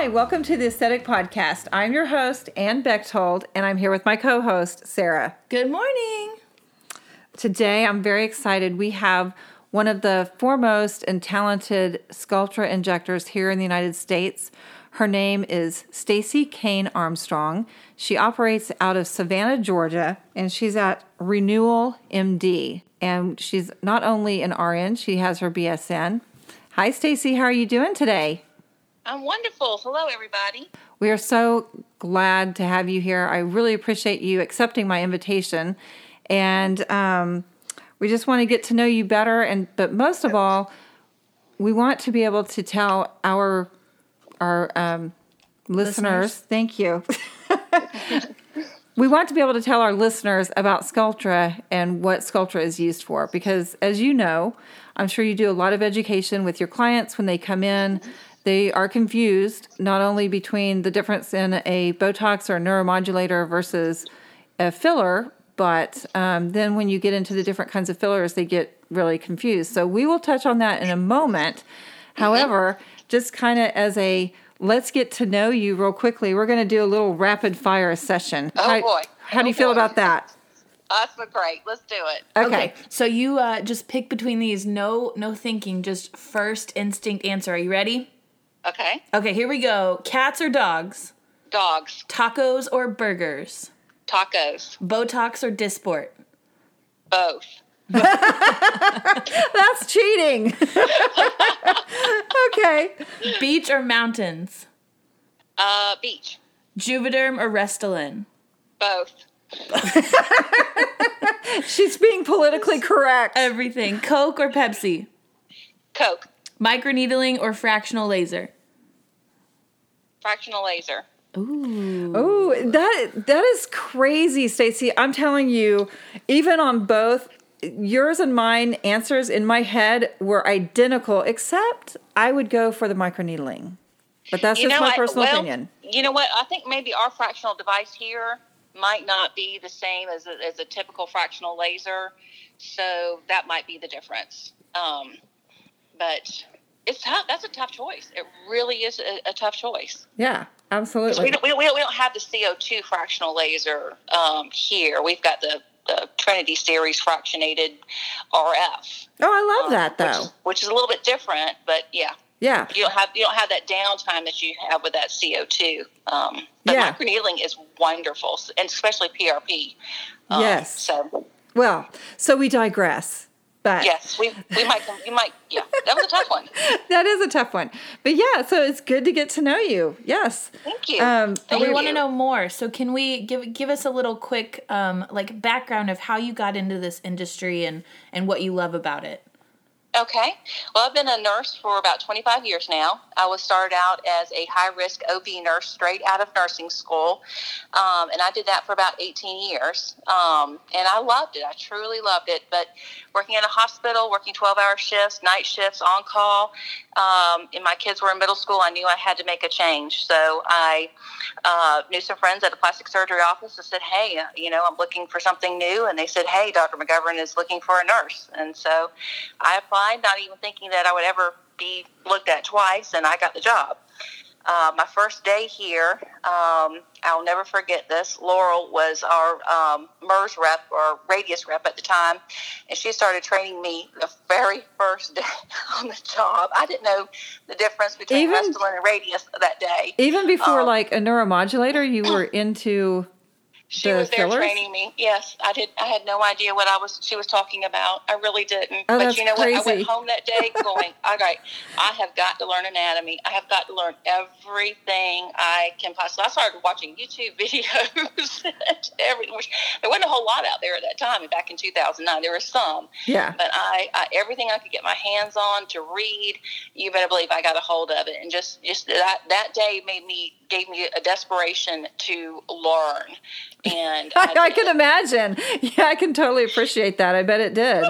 Hi, welcome to the Aesthetic Podcast. I'm your host, Ann Bechtold, and I'm here with my co-host, Sarah. Good morning. Today, I'm very excited. We have one of the foremost and talented Sculptra injectors here in the United States. Her name is Stacy Cain Armstrong. She operates out of Savannah, Georgia, and she's at Renewal MD. And she's not only an RN, she has her BSN. Hi, Stacy. How are you doing today? I'm wonderful. Hello, everybody. We are so glad to have you here. I really appreciate you accepting my invitation. And we just want to get to know you better. But most of all, we want to be able to tell our listeners. Thank you. We want to be able to tell our listeners about Sculptra and what Sculptra is used for. Because as you know, I'm sure you do a lot of education with your clients when they come in. They are confused not only between the difference in a Botox or a neuromodulator versus a filler, but then when you get into the different kinds of fillers, they get really confused. So we will touch on that in a moment. However, just kind of as a let's get to know you real quickly, we're going to do a little rapid fire session. How do you feel about that? Awesome, great. Let's do it. Okay. So you just pick between these. No thinking, just first instinct answer. Are you ready? Okay. Okay, here we go. Cats or dogs? Dogs. Tacos or burgers? Tacos. Botox or Dysport? Both. That's cheating. Okay. Beach or mountains? Beach. Juvederm or Restylane? Both. She's being politically correct. Everything. Coke or Pepsi? Coke. Microneedling or fractional laser? Fractional laser. Ooh. Ooh, that is crazy, Stacy. I'm telling you, even on both, yours and mine answers in my head were identical, except I would go for the microneedling. But that's just my personal opinion. You know what? I think maybe our fractional device here might not be the same as a typical fractional laser, so that might be the difference. But it's tough. That's a tough choice. It really is a tough choice. Yeah, absolutely. We don't have the CO2 fractional laser here. We've got the Trinity series fractionated RF. Oh, I love that though. Which is a little bit different, but yeah. Yeah. You don't have that downtime that you have with that CO2. But microneedling is wonderful, and especially PRP. Yes. So we digress. But yes, we might. Yeah, that was a tough one. That is a tough one. But yeah, so it's good to get to know you. Yes. Thank you. But we want to know more. So can we give us a little quick background of how you got into this industry and what you love about it? Okay. Well, I've been a nurse for about 25 years now. I was started out as a high-risk OB nurse straight out of nursing school, and I did that for about 18 years, and I loved it. I truly loved it, but working in a hospital, working 12-hour shifts, night shifts, on-call, and my kids were in middle school, I knew I had to make a change. So I knew some friends at a plastic surgery office that said, hey, I'm looking for something new, and they said, hey, Dr. McGovern is looking for a nurse, and so I applied, not even thinking that I would ever be looked at twice, and I got the job. My first day here, I'll never forget this. Laurel was our MERS rep or radius rep at the time, and she started training me the very first day on the job. I didn't know the difference between Restylane and radius that day. Even before a neuromodulator, you were into... She was there training me. Yes, I did. I had no idea what she was talking about. I really didn't. Oh, but you know what? I went home that day going, all right, I have got to learn anatomy. I have got to learn everything I can possibly. I started watching YouTube videos. There wasn't a whole lot out there at that time. And back in 2009, there were some. Yeah. But I everything I could get my hands on to read, you better believe I got a hold of it. And just that day gave me a desperation to learn. And I can imagine. Yeah, I can totally appreciate that. I bet it did.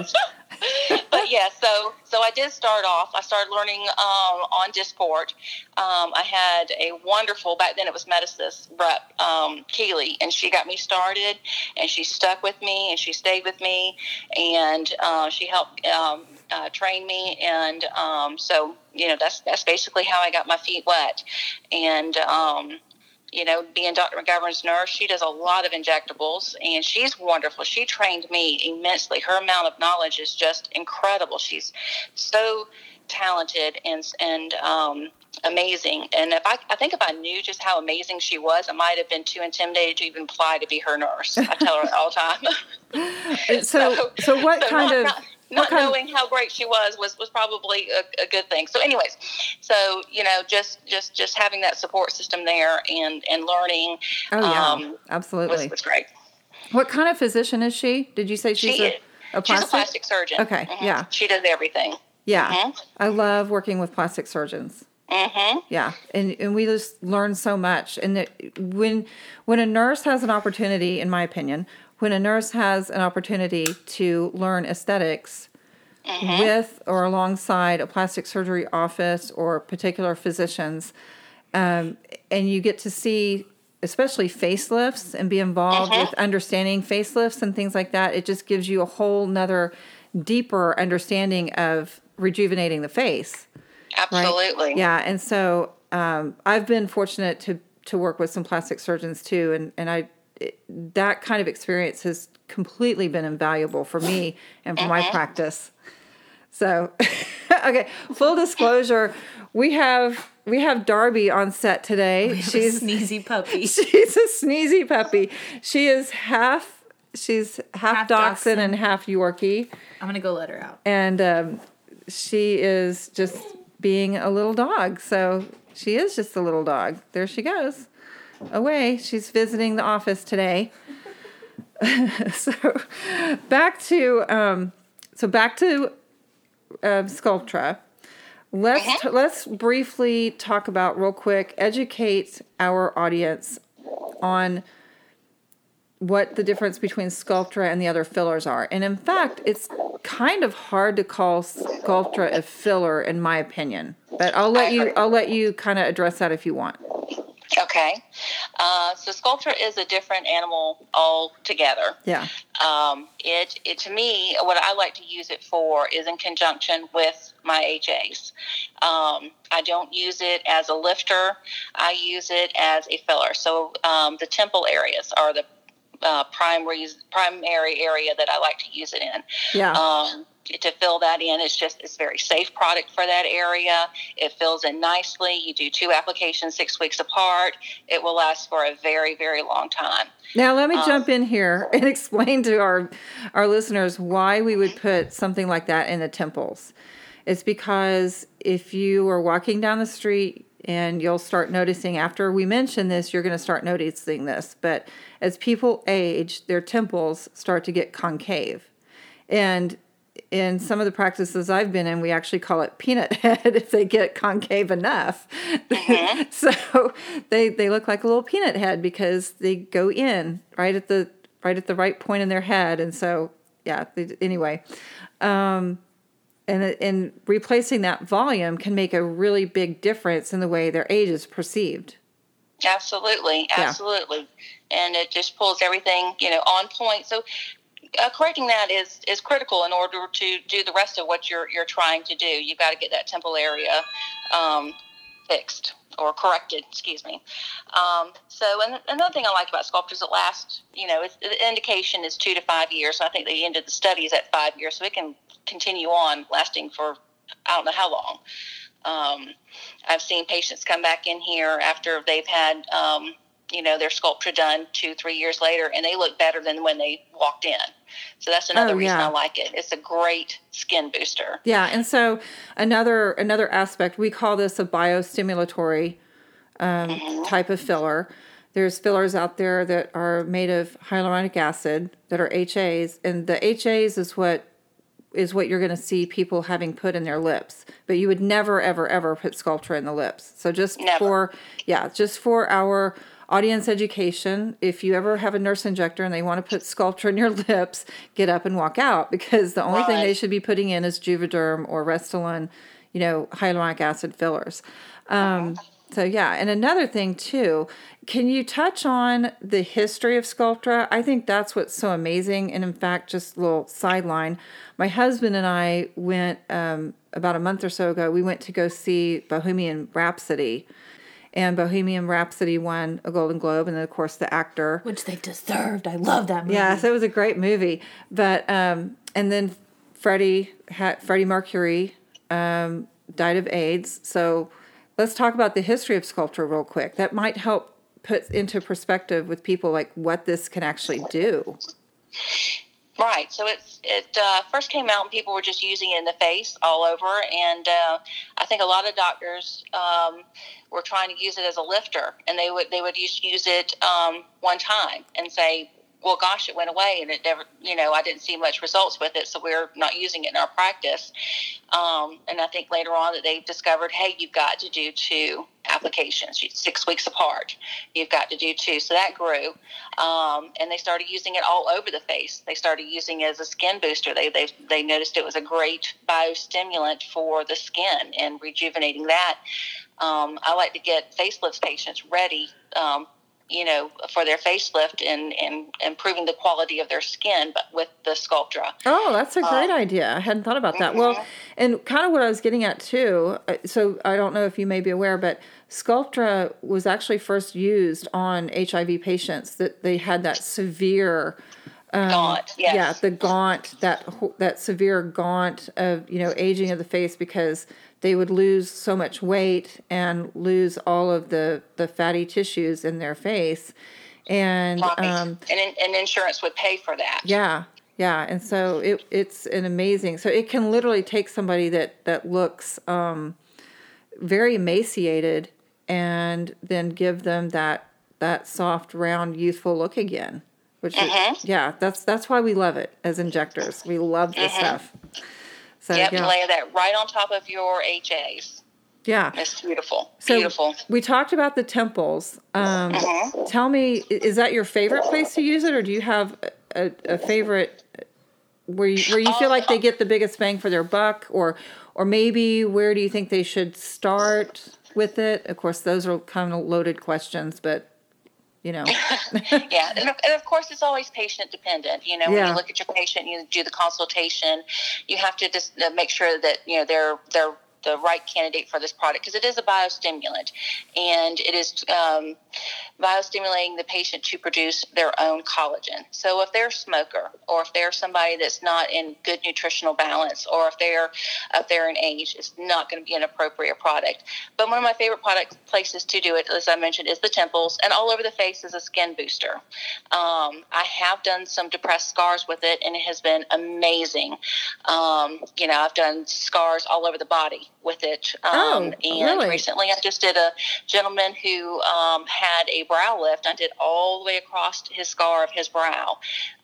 But yeah, so I did start off. I started learning on Dysport. I had a wonderful, back then it was Medicis rep, Keely, and she got me started, and she stuck with me, and she stayed with me, and she helped train me, and so, you know, that's basically how I got my feet wet. And you know, being Dr. McGovern's nurse, she does a lot of injectables, and she's wonderful. She trained me immensely. Her amount of knowledge is just incredible. She's so talented and amazing. And I think if I knew just how amazing she was, I might have been too intimidated to even apply to be her nurse. I tell her all the time. So what so kind not, of... Not knowing how great she was probably a good thing. So anyways, so, you know, just having that support system there and learning. Oh, yeah, absolutely. Was great. What kind of physician is she? Did you say she's a plastic surgeon? Okay, mm-hmm. Yeah. She does everything. Yeah. Mm-hmm. I love working with plastic surgeons. Mm-hmm. Yeah, and we just learn so much. And when a nurse has an opportunity, in my opinion, when a nurse has an opportunity to learn aesthetics mm-hmm. with or alongside a plastic surgery office or particular physicians, and you get to see especially facelifts and be involved mm-hmm. with understanding facelifts and things like that, it just gives you a whole nother deeper understanding of rejuvenating the face. Absolutely. Right? Yeah, and so I've been fortunate to work with some plastic surgeons too, and that kind of experience has completely been invaluable for me and for my practice. So, okay, full disclosure, we have Darby on set today. She's a sneezy puppy. She's a sneezy puppy. She is half dachshund and half Yorkie. I'm going to go let her out. And she is just being a little dog. So she is just a little dog. There she goes. Away. She's visiting the office today. So back to Sculptra. Let's briefly talk about real quick, educate our audience on what the difference between Sculptra and the other fillers are. And in fact, it's kind of hard to call Sculptra a filler in my opinion. But I'll let you kind of address that if you want. Okay. So Sculptra is a different animal altogether. Yeah. It to me, what I like to use it for is in conjunction with my HAs. I don't use it as a lifter. I use it as a filler. So the temple areas are the primary area that I like to use it in. Yeah. To fill that in, it's very safe product for that area. It fills in nicely. You do 2 applications 6 weeks apart. It will last for a very, very long time. Now, let me jump in here and explain to our listeners why we would put something like that in the temples. It's because if you are walking down the street, and you'll start noticing after we mention this, you're going to start noticing this. But as people age, their temples start to get concave. And in some of the practices I've been in, we actually call it peanut head if they get concave enough. Uh-huh. So they look like a little peanut head because they go in right at the right point in their head. And so, yeah, anyway. And replacing that volume can make a really big difference in the way their age is perceived. Absolutely. Yeah. And it just pulls everything, you know, on point. So correcting that is critical in order to do the rest of what you're trying to do. You've got to get that temple area fixed or corrected, excuse me. So another thing I like about Sculptra is it lasts, you know, the indication is 2 to 5 years. And I think they ended the studies at 5 years, so it can continue on lasting for I don't know how long. I've seen patients come back in here after they've had, you know, their Sculptra done 2-3 years later, and they look better than when they walked in. So that's another reason I like it. It's a great skin booster. Yeah, and so another aspect, we call this a biostimulatory type of filler. There's fillers out there that are made of hyaluronic acid that are HAs, and the HAs is what you're going to see people having put in their lips. But you would never, ever, ever put Sculptra in the lips. So just for our Audience education. If you ever have a nurse injector and they want to put Sculptra in your lips, get up and walk out, because the only thing they should be putting in is Juvederm or Restylane, you know, hyaluronic acid fillers. So, yeah. And another thing, too, can you touch on the history of Sculptra? I think that's what's so amazing. And, in fact, just a little sideline, my husband and I went about a month or so ago, we went to go see Bohemian Rhapsody. And Bohemian Rhapsody won a Golden Globe. And then, of course, the actor. Which they deserved. I love that movie. Yes, it was a great movie. But and then Freddie Mercury died of AIDS. So let's talk about the history of Sculptra real quick. That might help put into perspective with people like what this can actually do. Right. So it first came out and people were just using it in the face all over. And I think a lot of doctors were trying to use it as a lifter, and they would just use it one time and say, well, gosh, it went away, and it never, you know, I didn't see much results with it, so we're not using it in our practice. And I think later on that they've discovered, hey, you've got to do 2 applications, 6 weeks apart. You've got to do 2. So that grew, and they started using it all over the face. They started using it as a skin booster. They noticed it was a great biostimulant for the skin and rejuvenating that. I like to get facelift patients ready for their facelift and improving the quality of their skin, but with the Sculptra. Oh, that's a great idea. I hadn't thought about that. Mm-hmm. Well, and kind of what I was getting at too, so I don't know if you may be aware, but Sculptra was actually first used on HIV patients that they had that severe... gaunt, yes. Yeah, the gaunt, that severe gaunt of, aging of the face, because they would lose so much weight and lose all of the fatty tissues in their face. And and insurance would pay for that. Yeah, yeah. And so it's an amazing... So it can literally take somebody that looks very emaciated and then give them that soft, round, youthful look again. Which is, yeah, that's why we love it as injectors. We love this stuff. So, yep, yeah. Lay that right on top of your HAs. Yeah. It's beautiful. So beautiful. We talked about the temples. Tell me, is that your favorite place to use it, or do you have a favorite where you feel like they get the biggest bang for their buck, or maybe where do you think they should start with it? Of course, those are kind of loaded questions, but... Yeah, and of course it's always patient dependent. When you look at your patient, you do the consultation. You have to just make sure that they're the right candidate for this product, because it is a biostimulant, and it is biostimulating the patient to produce their own collagen. So if they're a smoker, or if they're somebody that's not in good nutritional balance, or if they're up there in age, it's not going to be an appropriate product. But one of my favorite places to do it, as I mentioned, is the temples, and all over the face is a skin booster. I have done some depressed scars with it, and it has been amazing. I've done scars all over the body with it. Really? Recently I just did a gentleman who had a brow lift. I did all the way across his scar of his brow.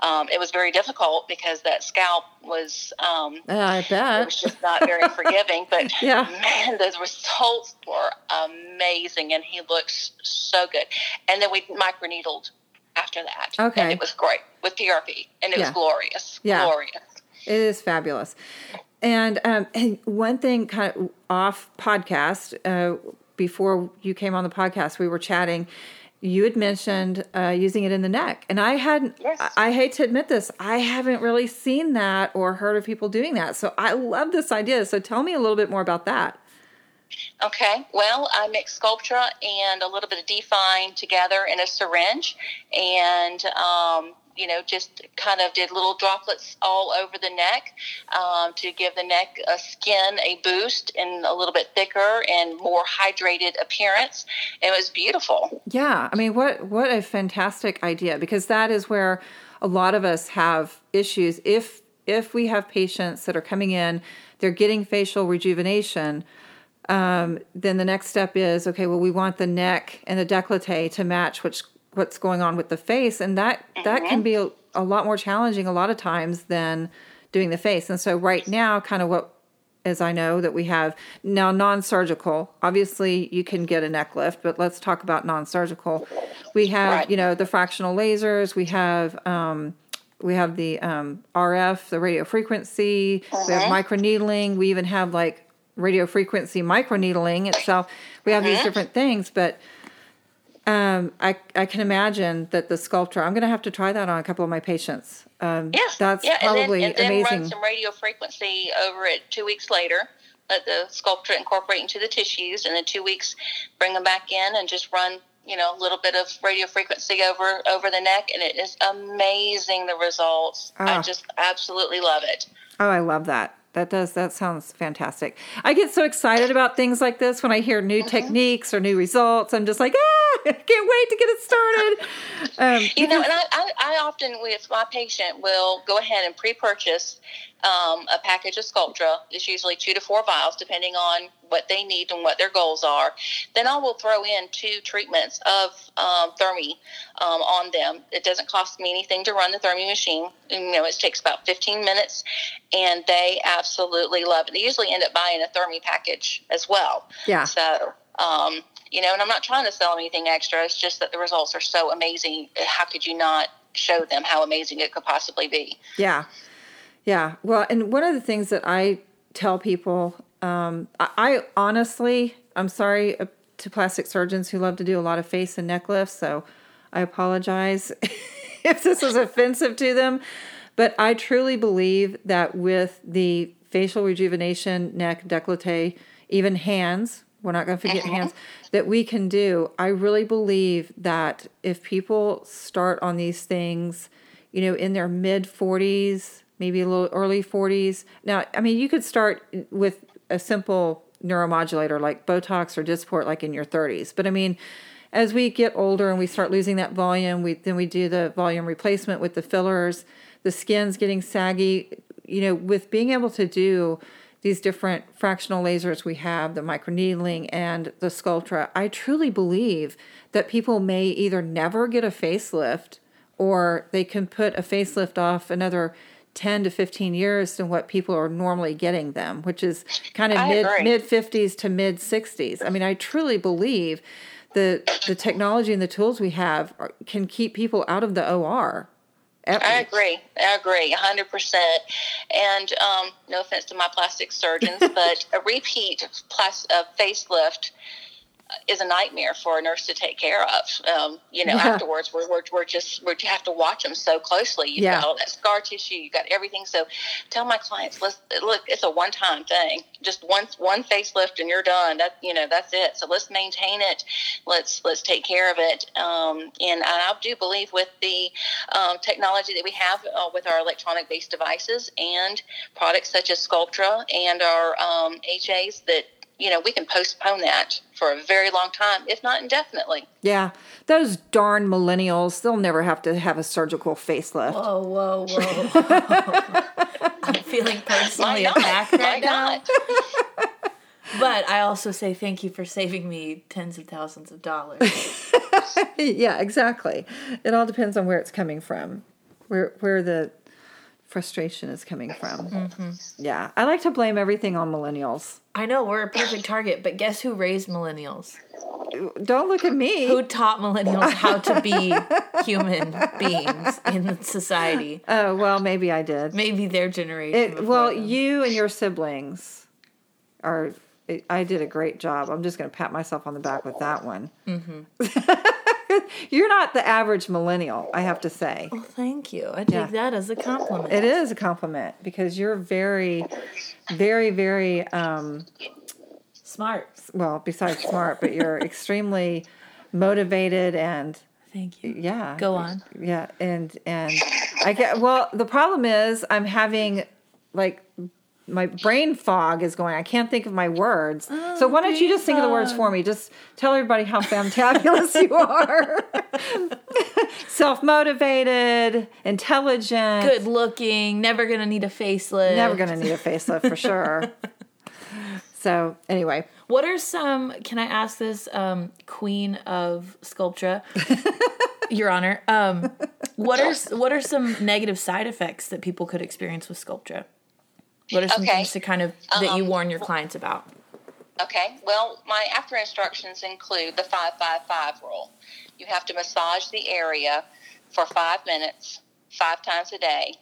It was very difficult because that scalp was I bet it was just not very forgiving, but man, the results were amazing, and he looks so good. And then we microneedled after that. Okay. And it was great with PRP, and it was glorious. Yeah. Glorious. It is fabulous. And one thing kind of off podcast, before you came on the podcast, we were chatting, you had mentioned using it in the neck. And I hadn't, I hate to admit this, I haven't really seen that or heard of people doing that. So I love this idea. So tell me a little bit more about that. Okay, well, I mix Sculptra and a little bit of Defyne together in a syringe, and just kind of did little droplets all over the neck to give the neck a skin, a boost, and a little bit thicker and more hydrated appearance. It was beautiful. Yeah. I mean, what a fantastic idea, because that is where a lot of us have issues. If we have patients that are coming in, they're getting facial rejuvenation, then the next step is, okay, well, we want the neck and the décolleté to match what's going on with the face, and that can be a lot more challenging a lot of times than doing the face. And so right now, kind of what as I know that we have. Now, non-surgical, obviously you can get a neck lift, but let's talk about non-surgical. We have, right. you know, the fractional lasers. We have the RF, the radio frequency. Uh-huh. We have microneedling. We even have like radio frequency microneedling itself. We have these different things, but I can imagine that the Sculptra, I'm going to have to try that on a couple of my patients. Probably and then amazing. Run some radio frequency over it 2 weeks later. Let the Sculptra incorporate into the tissues, and then 2 weeks bring them back in and just run, you know, a little bit of radio frequency over the neck, and it is amazing, the results. I just absolutely love it. Oh, I love that. That sounds fantastic. I get so excited about things like this when I hear new techniques or new results. I'm just like, I can't wait to get it started. And I often with my patient will go ahead and pre-purchase a package of Sculptra. It's usually 2 to 4 vials, depending on what they need and what their goals are. Then I will throw in 2 treatments of Thermi on them. It doesn't cost me anything to run the Thermi machine. You know, it takes about 15 minutes, and they absolutely love it. They usually end up buying a Thermi package as well. Yeah. So, and I'm not trying to sell them anything extra. It's just that the results are so amazing. How could you not show them how amazing it could possibly be? Yeah. Yeah. Well, and one of the things that I tell people, I honestly, I'm sorry to plastic surgeons who love to do a lot of face and neck lifts. So I apologize if this is offensive to them, but I truly believe that with the facial rejuvenation, neck, décolleté, even hands, we're not going to forget hands, that we can do. I really believe that if people start on these things, you know, in their mid 40s, maybe a little early 40s. Now, I mean, you could start with a simple neuromodulator like Botox or Dysport like in your 30s. But I mean, as we get older and we start losing that volume, we do the volume replacement with the fillers, the skin's getting saggy. You know, with being able to do these different fractional lasers we have, the microneedling and the Sculptra, I truly believe that people may either never get a facelift or they can put a facelift off another 10 to 15 years than what people are normally getting them, which is kind of mid-50s to mid-60s. I mean, I truly believe the technology and the tools we have can keep people out of the OR. I agree 100%. And no offense to my plastic surgeons, but a repeat facelift is a nightmare for a nurse to take care of. Afterwards we have to watch them so closely. You've got all that scar tissue, you got everything. So tell my clients, look, it's a one-time thing. Just one facelift and you're done. That's it. So let's maintain it. Let's take care of it. And I do believe with the technology that we have with our electronic-based devices and products such as Sculptra and our HAs that, you know, we can postpone that for a very long time, if not indefinitely. Yeah. Those darn millennials, they'll never have to have a surgical facelift. Whoa, whoa, whoa. I'm feeling personally attacked right now. But I also say thank you for saving me tens of thousands of dollars. Yeah, exactly. It all depends on where it's coming from, where the frustration is coming from. Mm-hmm. Yeah. I like to blame everything on millennials. I know, we're a perfect target, but guess who raised millennials? Don't look at me. Who taught millennials how to be human beings in society? Oh, well, maybe I did. Maybe their generation. You and your siblings are... I did a great job. I'm just going to pat myself on the back with that one. Mm-hmm. You're not the average millennial, I have to say. Well, thank you. I take that as a compliment. It is a compliment because you're very... very, very smart. Well, besides smart, but you're extremely motivated and. Thank you. Yeah. Go on. Yeah, and I get. Well, the problem is I'm having like my brain fog is going. I can't think of my words. Oh, so why don't you just think of the words for me? Just tell everybody how fantabulous you are. Self-motivated, intelligent. Good-looking, never going to need a facelift. Never going to need a facelift for sure. So anyway. What are some, can I ask this queen of Sculptra, Your Honor, what are some negative side effects that people could experience with Sculptra? What are some things to kind of that you warn your clients about? Okay. Well, my after instructions include the 5-5-5 rule. You have to massage the area for 5 minutes, 5 times a day,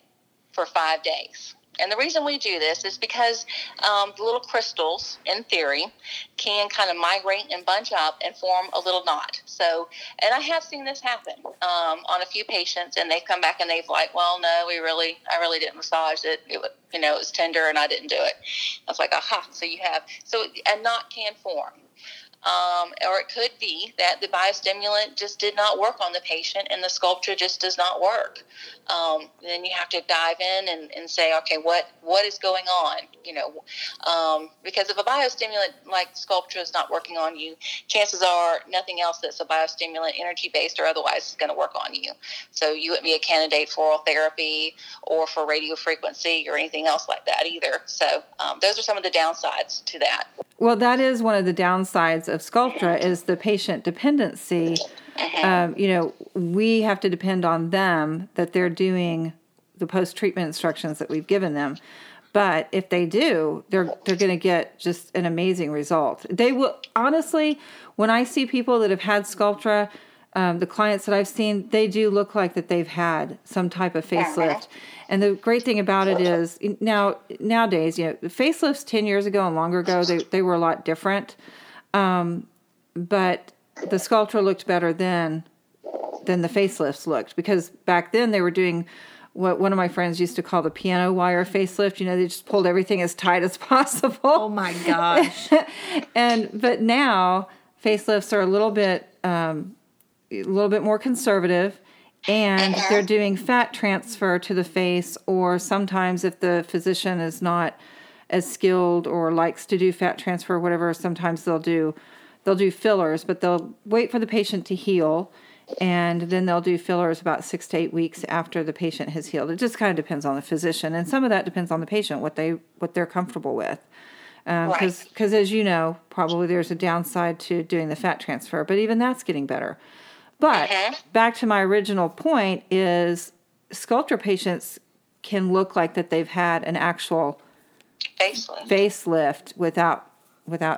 for 5 days. And the reason we do this is because the little crystals, in theory, can kind of migrate and bunch up and form a little knot. So, and I have seen this happen on a few patients, and they've come back and they've like, well, no, I really didn't massage it. It was tender and I didn't do it. I was like, aha, so a knot can form. Or it could be that the biostimulant just did not work on the patient and the Sculptra just does not work. Then you have to dive in and say, okay, what is going on? Because if a biostimulant like Sculptra is not working on you, chances are nothing else that's a biostimulant, energy-based or otherwise, is going to work on you. So you wouldn't be a candidate for oral therapy or for radiofrequency or anything else like that either. So those are some of the downsides to that. Well, that is one of the downsides of Sculptra is the patient dependency. We have to depend on them that they're doing the post-treatment instructions that we've given them. But if they do, they're going to get just an amazing result. They will, honestly, when I see people that have had Sculptra, the clients that I've seen, they do look like that they've had some type of facelift. And the great thing about it is nowadays, facelifts 10 years ago and longer ago, they were a lot different. But the Sculptra looked better than the facelifts looked, because back then they were doing what one of my friends used to call the piano wire facelift. They just pulled everything as tight as possible. Oh my gosh. But now facelifts are a little bit more conservative, and they're doing fat transfer to the face, or sometimes if the physician is not as skilled or likes to do fat transfer or whatever, sometimes they'll do fillers, but they'll wait for the patient to heal, and then they'll do fillers about 6 to 8 weeks after the patient has healed. It just kind of depends on the physician, and some of that depends on the patient, what they're comfortable with. Because as you know, probably there's a downside to doing the fat transfer, but even that's getting better. But back to my original point is Sculptra patients can look like that they've had an actual facelift without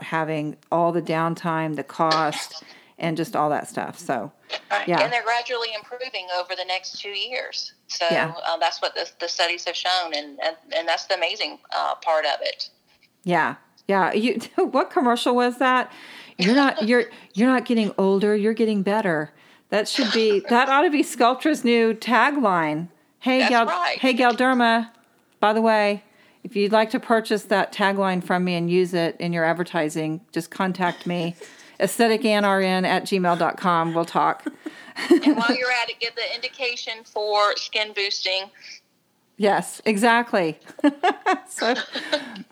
having all the downtime, the cost, and just all that stuff. So, yeah. And they're gradually improving over the next 2 years. So that's what the studies have shown, and that's the amazing part of it. Yeah. What commercial was that? You're not getting older. You're getting better. That ought to be Sculptra's new tagline. Hey, Galderma. By the way, if you'd like to purchase that tagline from me and use it in your advertising, just contact me, aestheticanrn@gmail.com. We'll talk. And while you're at it, get the indication for skin boosting. Yes, exactly.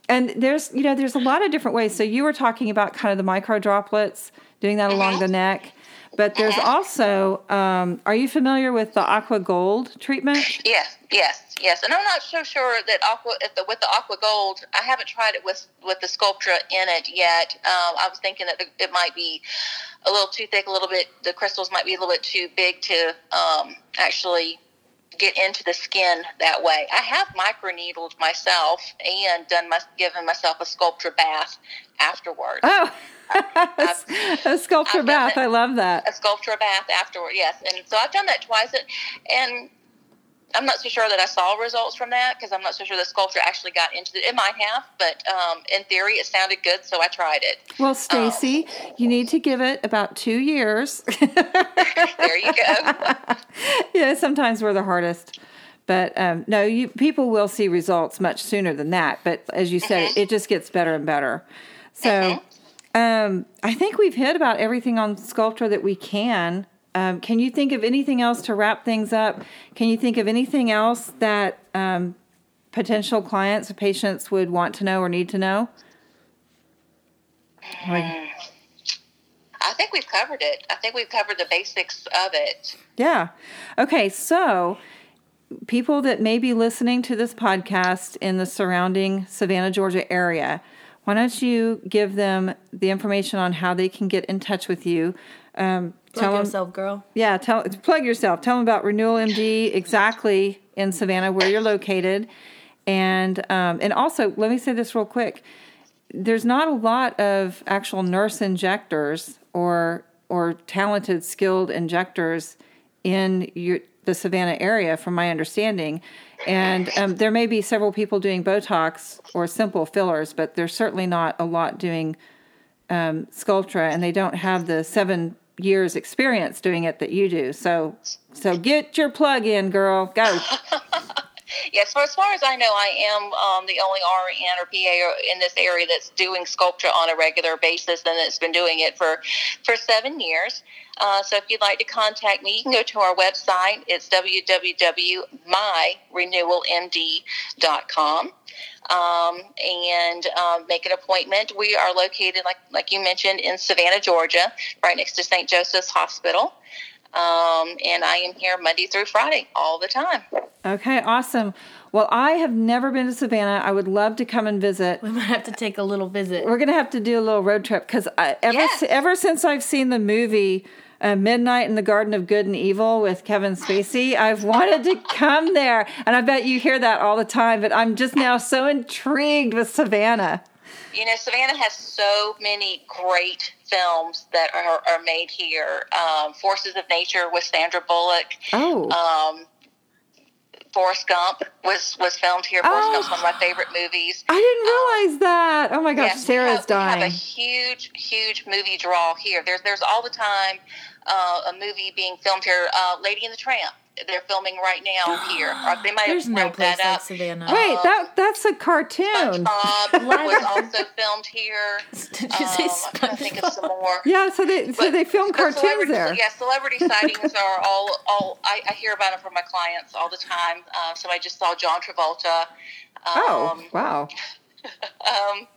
And there's a lot of different ways. So you were talking about kind of the micro droplets, doing that along the neck. But there's also, are you familiar with the Aqua Gold treatment? Yes. And I'm not so sure that with the Aqua Gold, I haven't tried it with the Sculptra in it yet. I was thinking that it might be a little too thick, a little bit, the crystals might be a little bit too big to actually get into the skin that way. I have microneedled myself and given myself a Sculptra bath afterwards. Oh, a Sculptra bath. I love that. A Sculptra bath afterwards, yes. And so I've done that twice, and I'm not so sure that I saw results from that, because I'm not so sure the Sculptra actually got into it. It might have, but in theory, it sounded good, so I tried it. Well, Stacy, you need to give it about 2 years. There you go. Sometimes we're the hardest. But people will see results much sooner than that. But as you said, it just gets better and better. So I think we've hit about everything on Sculptra that we can. Can you think of anything else to wrap things up? Can you think of anything else that potential clients or patients would want to know or need to know? I think we've covered it. I think we've covered the basics of it. Yeah. Okay, so people that may be listening to this podcast in the surrounding Savannah, Georgia area, why don't you give them the information on how they can get in touch with you? Plug yourself, girl. Yeah, plug yourself. Tell them about Renewal MD, exactly in Savannah where you're located, And also, let me say this real quick. There's not a lot of actual nurse injectors or talented, skilled injectors in the Savannah area, from my understanding. And there may be several people doing Botox or simple fillers, but there's certainly not a lot doing Sculptra, and they don't have the 7 years experience doing it that you do. So get your plug in, girl. Go. Yes, for as far as I know, I am the only RN or PA in this area that's doing Sculptra on a regular basis, and it's been doing it for 7 years. So if you'd like to contact me, you can go to our website. It's www.myrenewalmd.com. And make an appointment. We are located, like you mentioned, in Savannah, Georgia, right next to St. Joseph's Hospital. And I am here Monday through Friday all the time. Okay, awesome. Well, I have never been to Savannah. I would love to come and visit. We might have to take a little visit. We're going to have to do a little road trip, because ever since I've seen the movie Midnight in the Garden of Good and Evil with Kevin Spacey, I've wanted to come there. And I bet you hear that all the time, but I'm just now so intrigued with Savannah. You know, Savannah has so many great films that are made here. Forces of Nature with Sandra Bullock. Oh. Forrest Gump was filmed here. Forrest Gump's one of my favorite movies. I didn't realize that. Oh my gosh, yes, Sarah's dying. We have a huge, huge movie draw here. There's all the time a movie being filmed here. Lady and the Tramp. They're filming right now here. They might have wrapped that up. Like Savannah. Wait, that's a cartoon. SpongeBob was also filmed here. Did you say SpongeBob? I'm trying to think of some more. Yeah, so they film cartoons there. Yeah, celebrity sightings are all. I hear about them from my clients all the time. So I just saw John Travolta. Oh wow,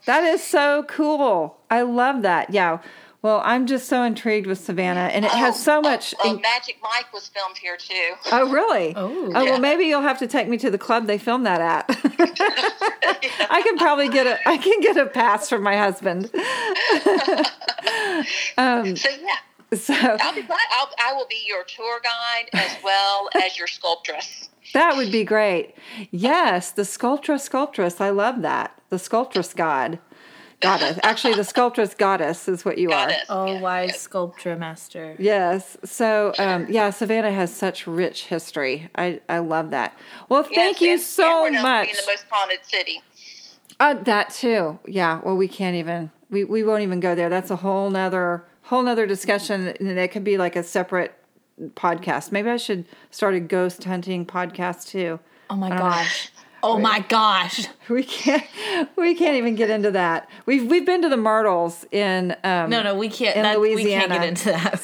that is so cool. I love that. Yeah. Well, I'm just so intrigued with Savannah, and it has so much. Magic Mike was filmed here too. Oh, really? Oh, yeah. Well, maybe you'll have to take me to the club they filmed that at. Yeah. I can probably get a pass from my husband. So yeah. So I'll be glad. I will be your tour guide as well as your sculptress. That would be great. Yes, the sculptress. I love that. The sculptress god. Goddess. Actually, the sculptress goddess is what you are. Oh, wise sculpture master. Yes. So, Savannah has such rich history. I love that. Well, thank you so much. Being the most haunted city. That too. Yeah. Well, we can't even. We won't even go there. That's a whole nother discussion, and it could be like a separate podcast. Maybe I should start a ghost hunting podcast too. Oh my gosh. Oh my gosh, we can't even get into that. We've been to the Myrtles in we can't in Louisiana. We can't get into that.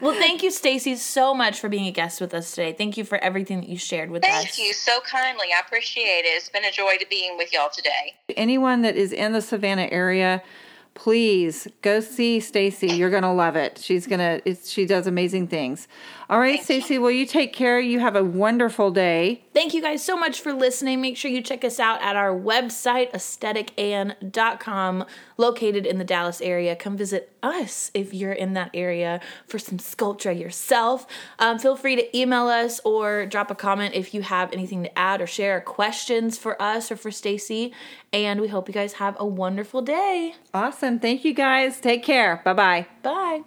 Well, thank you, Stacy, so much for being a guest with us today. Thank you for everything that you shared with us. Thank you so kindly. I appreciate it. It's been a joy to being with y'all today. Anyone that is in the Savannah area, please go see Stacy. You're going to love it. She does amazing things. All right, Stacy, will you take care? You have a wonderful day. Thank you guys so much for listening. Make sure you check us out at our website, aestheticanne.com, located in the Dallas area. Come visit us if you're in that area for some Sculptra yourself. Feel free to email us or drop a comment if you have anything to add or share, questions for us or for Stacy. And we hope you guys have a wonderful day. Awesome. Thank you guys. Take care. Bye-bye. Bye.